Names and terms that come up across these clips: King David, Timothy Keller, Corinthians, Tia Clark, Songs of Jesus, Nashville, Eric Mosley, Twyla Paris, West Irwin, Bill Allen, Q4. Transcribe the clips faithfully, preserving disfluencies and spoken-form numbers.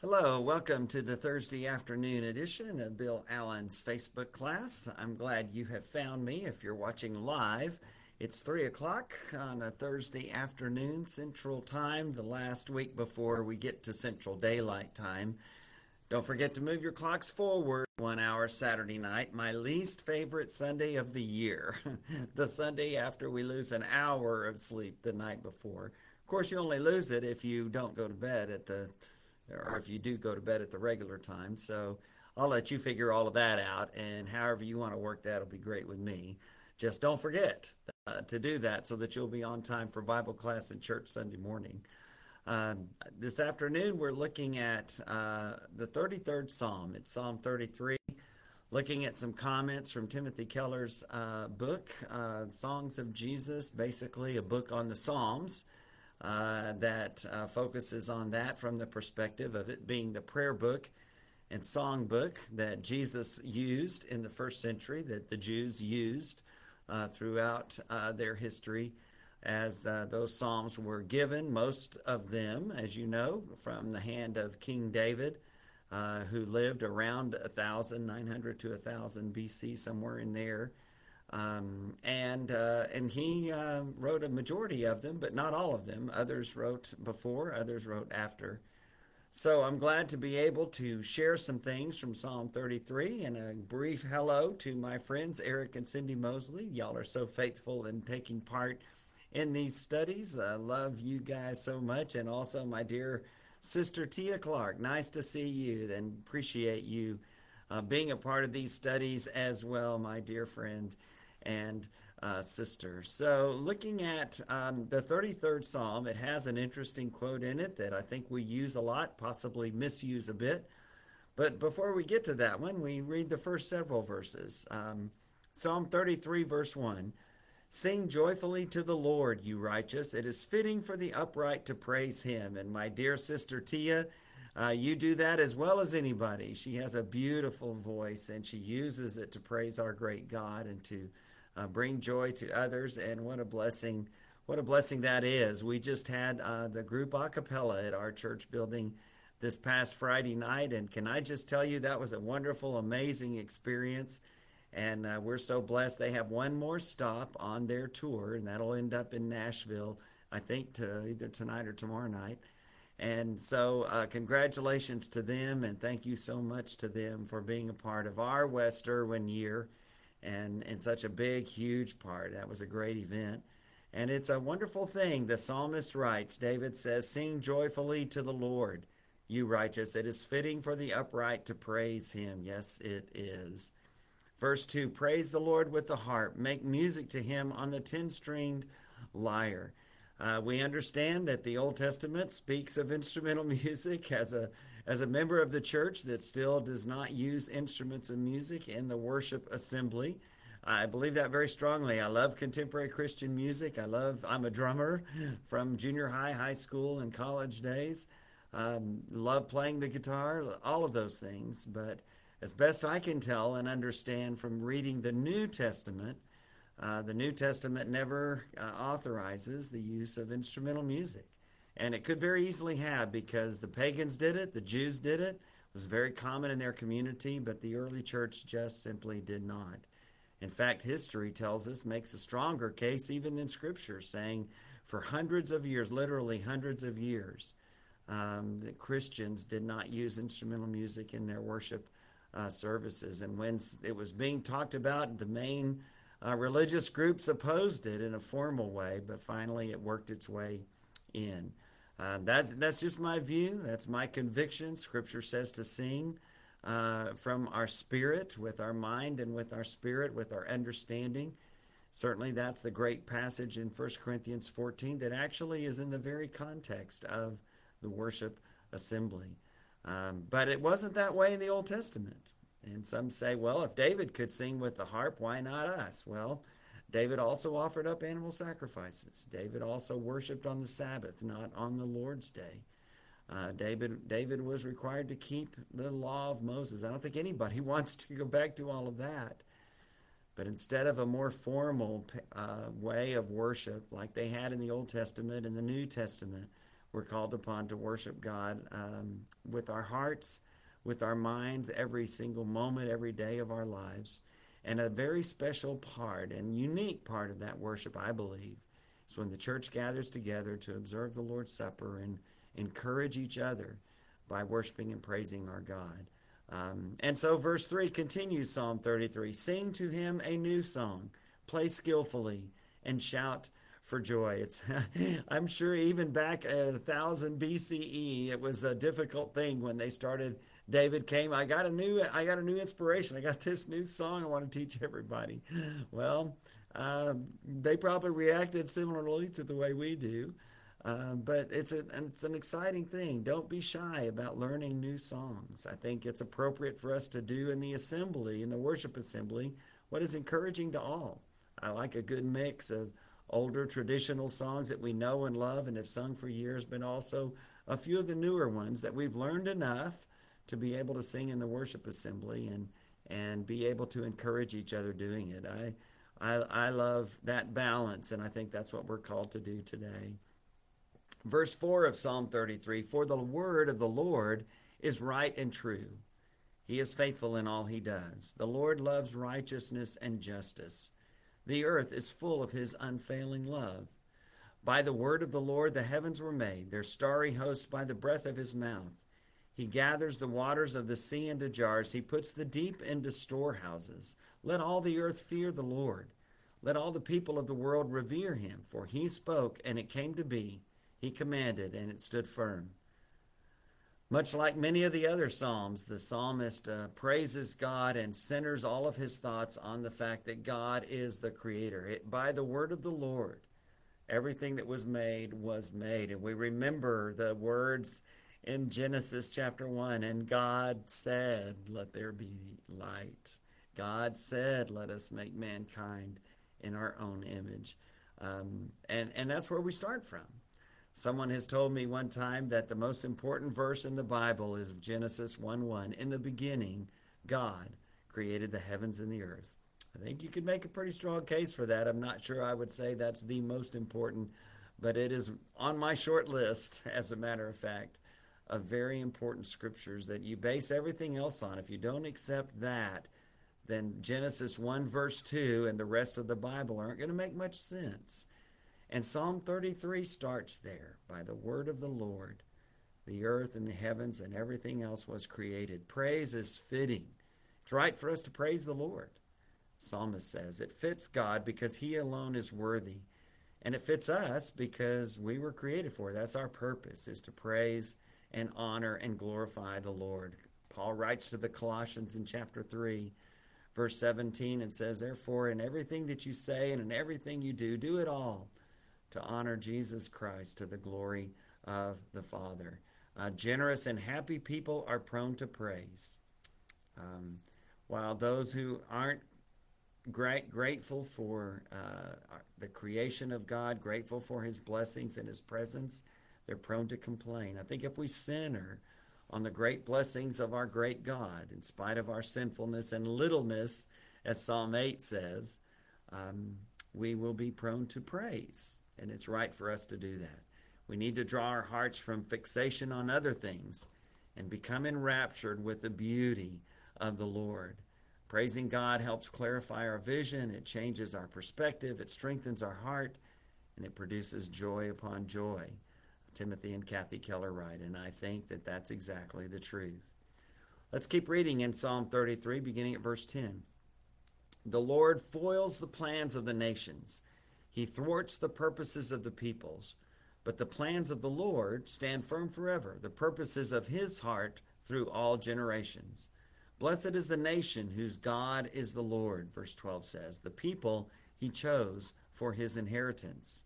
Hello, welcome to the Thursday afternoon edition of Bill Allen's Facebook class. I'm glad you have found me. If you're watching live, it's three o'clock on a Thursday afternoon Central Time, the last week before we get to Central Daylight Time. Don't forget to move your clocks forward one hour Saturday night, my least favorite Sunday of the year, the Sunday after we lose an hour of sleep the night before. Of course, you only lose it if you don't go to bed at the or if you do go to bed at the regular time. So I'll let you figure all of that out, and however you want to work that will be great with me. Just don't forget uh, to do that so that you'll be on time for Bible class and church Sunday morning. Um, this afternoon we're looking at uh, the thirty-third Psalm. It's Psalm thirty-three, looking at some comments from Timothy Keller's uh, book, uh, Songs of Jesus, basically a book on the Psalms. Uh, that uh, focuses on that from the perspective of it being the prayer book and song book that Jesus used in the first century, that the Jews used uh, throughout uh, their history as uh, those psalms were given, most of them, as you know, from the hand of King David, uh, who lived around one thousand nine hundred to one thousand B C, somewhere in there. Um, and uh, and he uh, wrote a majority of them, but not all of them. Others wrote before, others wrote after. So I'm glad to be able to share some things from Psalm thirty-three, and a brief hello to my friends Eric and Cindy Mosley. Y'all are so faithful in taking part in these studies. I love you guys so much, and also my dear sister Tia Clark. Nice to see you, and appreciate you uh, being a part of these studies as well, my dear friend and uh, sister. So looking at um, the thirty-third Psalm, it has an interesting quote in it that I think we use a lot, possibly misuse a bit. But before we get to that one, we read the first several verses. Um, Psalm thirty-three, verse one, "Sing joyfully to the Lord, you righteous. It is fitting for the upright to praise him." And my dear sister Tia, uh, you do that as well as anybody. She has a beautiful voice, and she uses it to praise our great God and to Uh, bring joy to others, and what a blessing, what a blessing that is. We just had uh, the group a cappella at our church building this past Friday night, and can I just tell you, that was a wonderful, amazing experience, and uh, we're so blessed. They have one more stop on their tour, and that'll end up in Nashville, I think, to either tonight or tomorrow night, and so uh, congratulations to them, and thank you so much to them for being a part of our West Irwin year. And, and such a big, huge part. That was a great event. And it's a wonderful thing. The psalmist writes, David says, "Sing joyfully to the Lord, you righteous. It is fitting for the upright to praise him." Yes, it is. Verse two, "Praise the Lord with the harp. Make music to him on the ten-stringed lyre." Uh, we understand that the Old Testament speaks of instrumental music. As a As a member of the church that still does not use instruments of music in the worship assembly, I believe that very strongly. I love contemporary Christian music. I love, I'm a drummer from junior high, high school, and college days. Um, love playing the guitar, all of those things. But as best I can tell and understand from reading the New Testament, uh, the New Testament never uh, authorizes the use of instrumental music. And it could very easily have, because the pagans did it, the Jews did it. It was very common in their community, but the early church just simply did not. In fact, history tells us, makes a stronger case even than Scripture, saying for hundreds of years, literally hundreds of years, um, the Christians did not use instrumental music in their worship uh, services. And when it was being talked about, the main uh, religious groups opposed it in a formal way, but finally it worked its way in. Um, that's that's just my view. That's my conviction. Scripture says to sing uh, from our spirit, with our mind, and with our spirit, with our understanding. Certainly that's the great passage in First Corinthians fourteen that actually is in the very context of the worship assembly. Um, but it wasn't that way in the Old Testament. And some say, well, if David could sing with the harp, why not us? Well, David also offered up animal sacrifices. David also worshiped on the Sabbath, not on the Lord's day. Uh, David David was required to keep the law of Moses. I don't think anybody wants to go back to all of that. But instead of a more formal uh, way of worship like they had in the Old Testament and the New Testament, We're called upon to worship God um, with our hearts, with our minds, every single moment, every day of our lives. And a very special part and unique part of that worship, I believe, is when the church gathers together to observe the Lord's Supper and encourage each other by worshiping and praising our God. Um, and so verse three continues Psalm thirty-three. Sing to him a new song, play skillfully, and shout for joy. It's, I'm sure even back at one thousand B C E, it was a difficult thing when they started. David came, I got a new, I got a new inspiration. I got this new song I want to teach everybody. Well, um, they probably reacted similarly to the way we do. Um, but it's, a, it's an exciting thing. Don't be shy about learning new songs. I think it's appropriate for us to do in the assembly, in the worship assembly, what is encouraging to all. I like a good mix of older traditional songs that we know and love and have sung for years, but also a few of the newer ones that we've learned enough to be able to sing in the worship assembly and and be able to encourage each other doing it. I, I, I love that balance, and I think that's what we're called to do today. Verse four of Psalm thirty-three, for the word of the Lord is right and true. He is faithful in all he does. The Lord loves righteousness and justice. The earth is full of his unfailing love. By the word of the Lord the heavens were made, their starry host by the breath of his mouth. He gathers the waters of the sea into jars. He puts the deep into storehouses. Let all the earth fear the Lord. Let all the people of the world revere him, for he spoke and it came to be. He commanded, and it stood firm. Much like many of the other Psalms, the psalmist uh, praises God and centers all of his thoughts on the fact that God is the creator. It, by the word of the Lord, everything that was made was made. And we remember the words in Genesis chapter one, and God said, let there be light. God said, let us make mankind in our own image. Um, and, and that's where we start from. Someone has told me one time that the most important verse in the Bible is Genesis one one. In the beginning, God created the heavens and the earth. I think you could make a pretty strong case for that. I'm not sure I would say that's the most important, but it is on my short list, as a matter of fact, of very important scriptures that you base everything else on. If you don't accept that, then Genesis one verse two and the rest of the Bible aren't going to make much sense. And Psalm thirty-three starts there. By the word of the Lord, the earth and the heavens and everything else was created. Praise is fitting. It's right for us to praise the Lord. Psalmist says it fits God because he alone is worthy. And it fits us because we were created for it. That's our purpose, is to praise and honor and glorify the Lord. Paul writes to the Colossians in chapter three, verse seventeen, and says, therefore, in everything that you say and in everything you do, do it all to honor Jesus Christ, to the glory of the Father. Uh, generous and happy people are prone to praise, um, while those who aren't great, grateful for uh, the creation of God, grateful for his blessings and his presence, they're prone to complain. I think if we center on the great blessings of our great God, in spite of our sinfulness and littleness, as Psalm eight says, um, we will be prone to praise. And it's right for us to do that. We need to draw our hearts from fixation on other things and become enraptured with the beauty of the Lord. Praising God helps clarify our vision. It changes our perspective. It strengthens our heart. And it produces joy upon joy. Timothy and Kathy Keller write, and I think that that's exactly the truth. Let's keep reading in Psalm thirty-three, beginning at verse ten. The Lord foils the plans of the nations. He thwarts the purposes of the peoples, but the plans of the Lord stand firm forever, the purposes of his heart through all generations. Blessed is the nation whose God is the Lord, verse twelve says, the people he chose for his inheritance.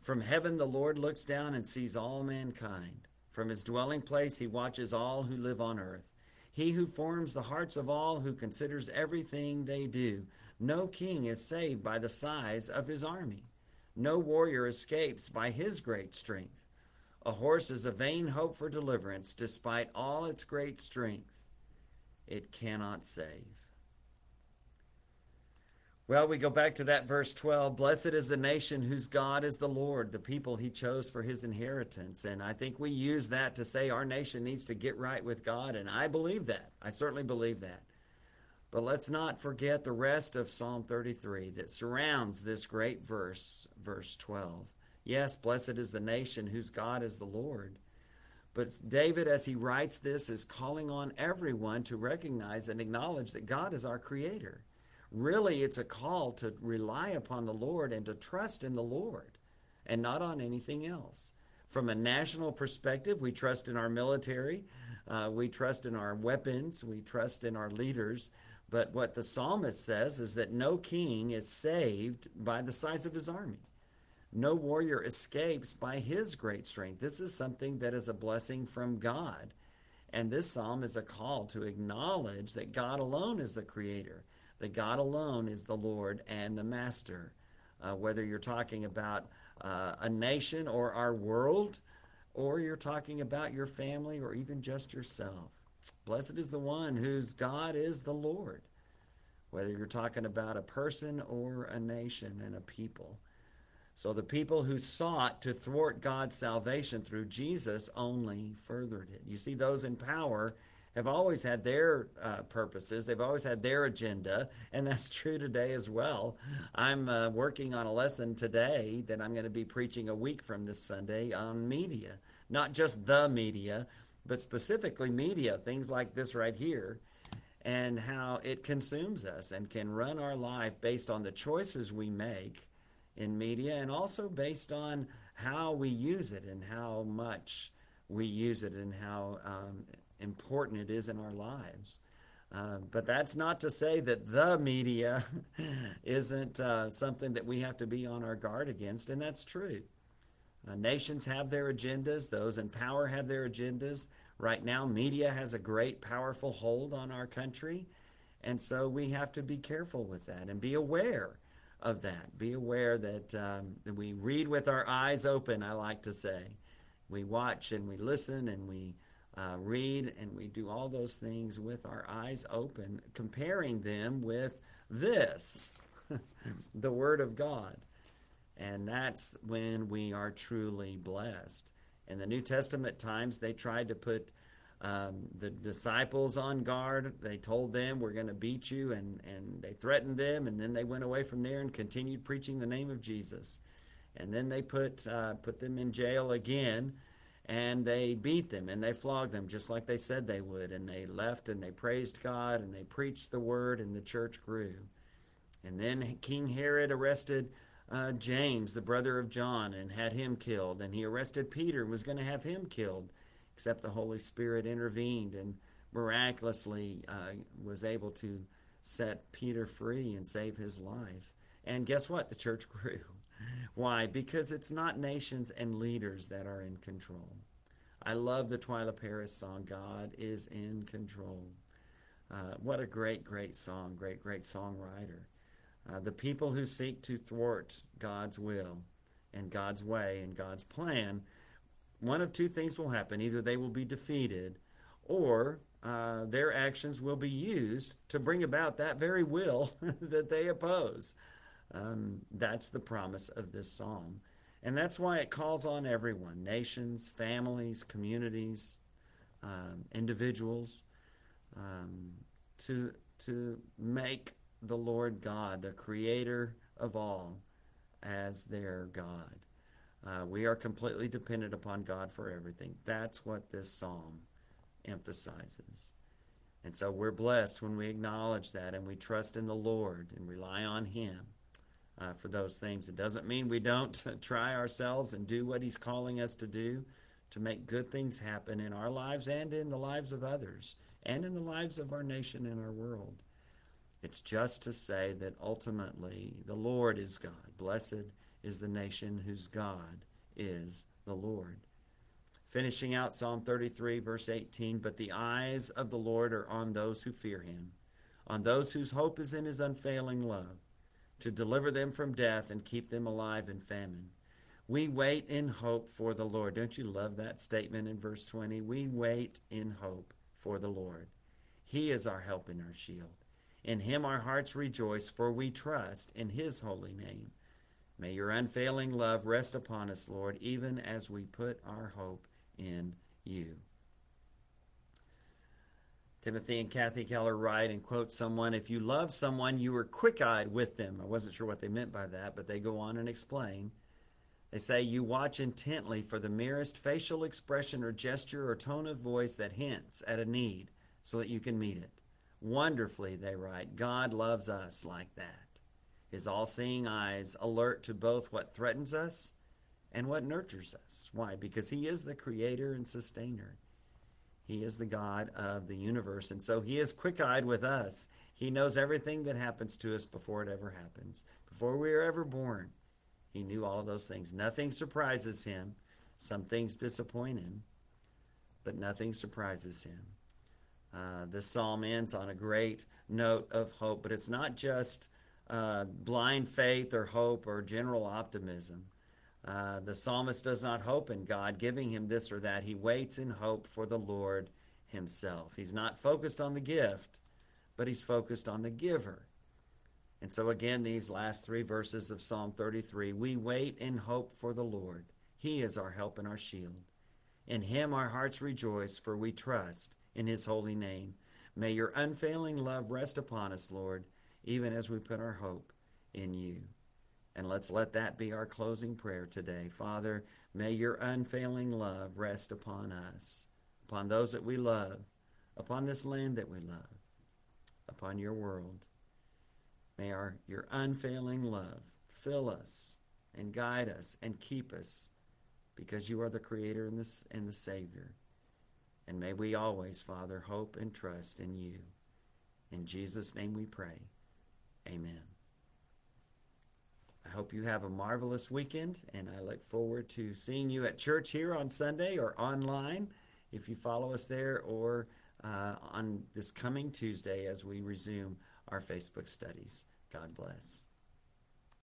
From heaven the Lord looks down and sees all mankind. From his dwelling place he watches all who live on earth. He who forms the hearts of all, who considers everything they do. No king is saved by the size of his army. No warrior escapes by his great strength. A horse is a vain hope for deliverance. Despite all its great strength, it cannot save. Well, we go back to that verse twelve. Blessed is the nation whose God is the Lord, the people he chose for his inheritance. And I think we use that to say our nation needs to get right with God. And I believe that. I certainly believe that. But let's not forget the rest of Psalm thirty-three that surrounds this great verse, verse twelve. Yes, blessed is the nation whose God is the Lord. But David, as he writes this, is calling on everyone to recognize and acknowledge that God is our creator. Really, it's a call to rely upon the Lord and to trust in the Lord and not on anything else. From a national perspective, we trust in our military, uh, we trust in our weapons, we trust in our leaders. But what the psalmist says is that no king is saved by the size of his army. No warrior escapes by his great strength. This is something that is a blessing from God. And this psalm is a call to acknowledge that God alone is the creator. That God alone is the Lord and the Master. Uh, whether you're talking about uh, a nation or our world, or you're talking about your family or even just yourself. Blessed is the one whose God is the Lord. Whether you're talking about a person or a nation and a people. So the people who sought to thwart God's salvation through Jesus only furthered it. You see, those in power have always had their uh, purposes. They've always had their agenda, and that's true today as well. I'm uh, working on a lesson today that I'm going to be preaching a week from this Sunday on media, not just the media, but specifically media, things like this right here, and how it consumes us and can run our life based on the choices we make in media and also based on how we use it and how much we use it and how um, important it is in our lives. Uh, but that's not to say that the media isn't uh, something that we have to be on our guard against, and that's true. Uh, nations have their agendas. Those in power have their agendas. Right now, media has a great, powerful hold on our country, and so we have to be careful with that and be aware of that. Be aware that, um, that we read with our eyes open, I like to say. We watch and we listen and we Uh, read and we do all those things with our eyes open, comparing them with this, the Word of God. And that's when we are truly blessed. In the New Testament times, they tried to put um, the disciples on guard. They told them, we're going to beat you, and, and they threatened them, and then they went away from there and continued preaching the name of Jesus. And then they put uh, put them in jail again, and they beat them, and they flogged them, just like they said they would. And they left, and they praised God, and they preached the word, and the church grew. And then King Herod arrested uh, James, the brother of John, and had him killed. And he arrested Peter and was going to have him killed, except the Holy Spirit intervened and miraculously uh, was able to set Peter free and save his life. And guess what? The church grew. Why? Because it's not nations and leaders that are in control. I love the Twyla Paris song, God is in Control. Uh, what a great, great song, great, great songwriter. Uh, the people who seek to thwart God's will and God's way and God's plan, one of two things will happen. Either they will be defeated or uh, their actions will be used to bring about that very will that they oppose. Um, that's the promise of this psalm. And that's why it calls on everyone, nations, families, communities, um, individuals, um, to, to make the Lord God, the creator of all, as their God. Uh, we are completely dependent upon God for everything. That's what this psalm emphasizes. And so we're blessed when we acknowledge that and we trust in the Lord and rely on him. Uh, for those things. It doesn't mean we don't try ourselves and do what he's calling us to do to make good things happen in our lives and in the lives of others and in the lives of our nation and our world. It's just to say that ultimately the Lord is God. Blessed is the nation whose God is the Lord. Finishing out Psalm thirty-three, verse eighteen, but the eyes of the Lord are on those who fear him, on those whose hope is in his unfailing love, to deliver them from death and keep them alive in famine. We wait in hope for the Lord. Don't you love that statement in verse twenty? We wait in hope for the Lord. He is our help and our shield. In him our hearts rejoice, for we trust in his holy name. May your unfailing love rest upon us, Lord, even as we put our hope in you. Timothy and Kathy Keller write and quote someone, if you love someone, you are quick-eyed with them. I wasn't sure what they meant by that, but they go on and explain. They say, you watch intently for the merest facial expression or gesture or tone of voice that hints at a need so that you can meet it. Wonderfully, they write, God loves us like that. His all-seeing eyes alert to both what threatens us and what nurtures us. Why? Because he is the creator and sustainer. He is the God of the universe, and so he is quick-eyed with us. He knows everything that happens to us before it ever happens. Before we are ever born, he knew all of those things. Nothing surprises him. Some things disappoint him, but nothing surprises him. Uh, this psalm ends on a great note of hope, but it's not just uh, blind faith or hope or general optimism. Uh, the psalmist does not hope in God giving him this or that. He waits in hope for the Lord himself. He's not focused on the gift, but he's focused on the giver. And so again, these last three verses of Psalm thirty-three, we wait in hope for the Lord. He is our help and our shield. In him our hearts rejoice, for we trust in his holy name. May your unfailing love rest upon us, Lord, even as we put our hope in you. And let's let that be our closing prayer today. Father, may your unfailing love rest upon us, upon those that we love, upon this land that we love, upon your world. May our your unfailing love fill us and guide us and keep us, because you are the creator and the, and the Savior. And may we always, Father, hope and trust in you. In Jesus' name we pray. Amen. I hope you have a marvelous weekend, and I look forward to seeing you at church here on Sunday or online if you follow us there, or uh, on this coming Tuesday as we resume our Facebook studies. God bless.